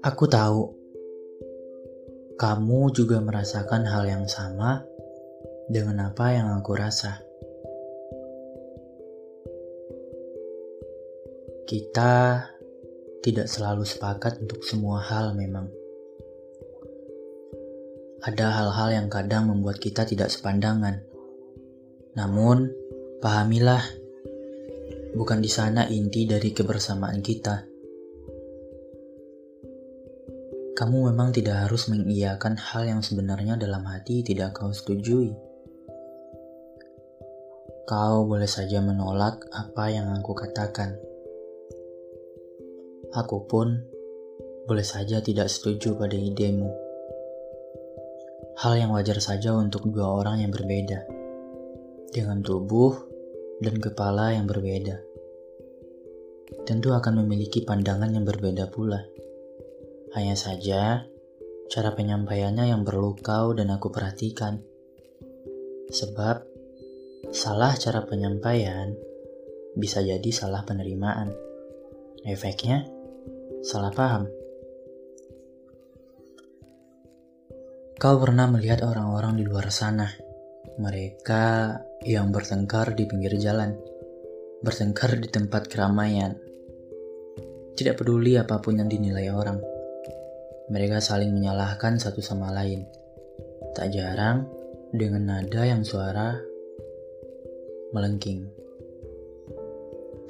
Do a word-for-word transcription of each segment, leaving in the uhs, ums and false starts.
Aku tahu, kamu juga merasakan hal yang sama dengan apa yang aku rasa. Kita tidak selalu sepakat untuk semua hal memang. Ada hal-hal yang kadang membuat kita tidak sepandangan. Namun, pahamilah, bukan di sana inti dari kebersamaan kita. Kamu memang tidak harus mengiyakan hal yang sebenarnya dalam hati tidak kau setujui. Kau boleh saja menolak apa yang aku katakan. Aku pun boleh saja tidak setuju pada idemu. Hal yang wajar saja untuk dua orang yang berbeda, dengan tubuh dan kepala yang berbeda. Tentu akan memiliki pandangan yang berbeda pula. Hanya saja, cara penyampaiannya yang perlu kau dan aku perhatikan. Sebab, salah cara penyampaian bisa jadi salah penerimaan. Efeknya, salah paham. Kau pernah melihat orang-orang di luar sana. Mereka yang bertengkar di pinggir jalan, bertengkar di tempat keramaian. Tidak peduli apapun yang dinilai orang. Mereka saling menyalahkan satu sama lain. Tak jarang dengan nada yang suara melengking.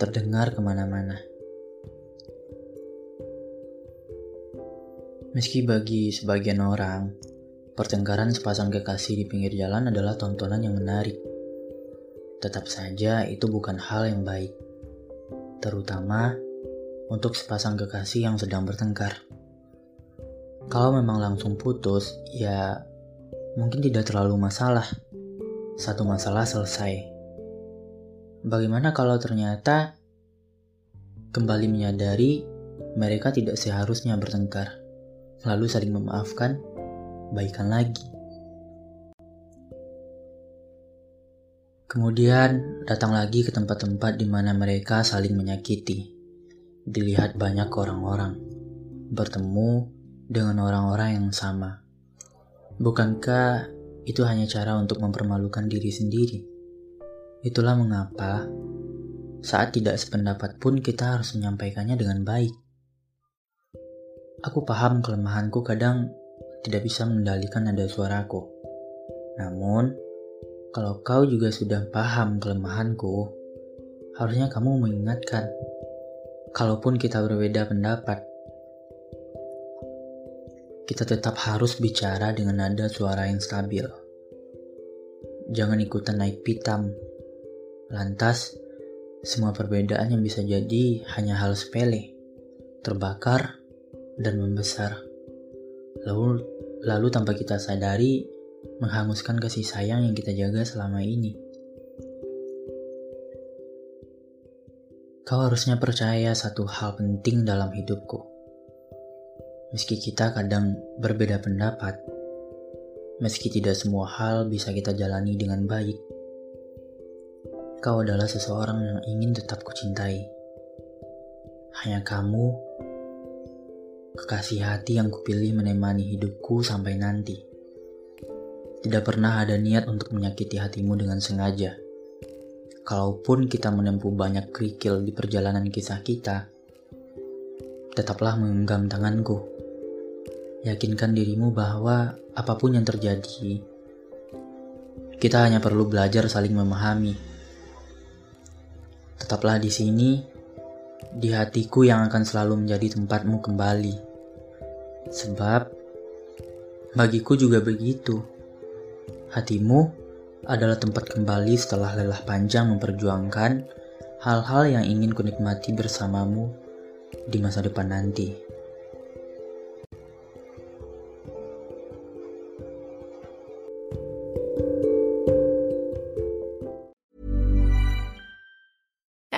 Terdengar kemana-mana. Meski bagi sebagian orang, pertengkaran sepasang kekasih di pinggir jalan adalah tontonan yang menarik. Tetap saja itu bukan hal yang baik. Terutama untuk sepasang kekasih yang sedang bertengkar. Kalau memang langsung putus, ya mungkin tidak terlalu masalah. Satu masalah selesai. Bagaimana kalau ternyata kembali menyadari mereka tidak seharusnya bertengkar, lalu saling memaafkan, baikan lagi. Kemudian datang lagi ke tempat-tempat di mana mereka saling menyakiti, dilihat banyak orang-orang, bertemu dengan orang-orang yang sama. Bukankah itu hanya cara untuk mempermalukan diri sendiri? Itulah mengapa saat tidak sependapat pun kita harus menyampaikannya dengan baik. Aku paham kelemahanku kadang tidak bisa mengendalikan nada suaraku. Namun, kalau kau juga sudah paham kelemahanku, harusnya kamu mengingatkan. Kalaupun kita berbeda pendapat, kita tetap harus bicara dengan nada suara yang stabil. Jangan ikutan naik pitam. Lantas, semua perbedaan yang bisa jadi hanya hal sepele, terbakar, dan membesar. Lalu, lalu tanpa kita sadari, menghanguskan kasih sayang yang kita jaga selama ini. Kau harusnya percaya satu hal penting dalam hidupku. Meski kita kadang berbeda pendapat, meski tidak semua hal bisa kita jalani dengan baik, kau adalah seseorang yang ingin tetap kucintai. Hanya kamu, kekasih hati yang kupilih menemani hidupku sampai nanti. Tidak pernah ada niat untuk menyakiti hatimu dengan sengaja. Kalaupun kita menempuh banyak kerikil di perjalanan kisah kita, tetaplah menggenggam tanganku. Yakinkan dirimu bahwa apapun yang terjadi, kita hanya perlu belajar saling memahami. Tetaplah di sini, di hatiku yang akan selalu menjadi tempatmu kembali. Sebab, bagiku juga begitu. Hatimu adalah tempat kembali setelah lelah panjang memperjuangkan hal-hal yang ingin kunikmati bersamamu di masa depan nanti.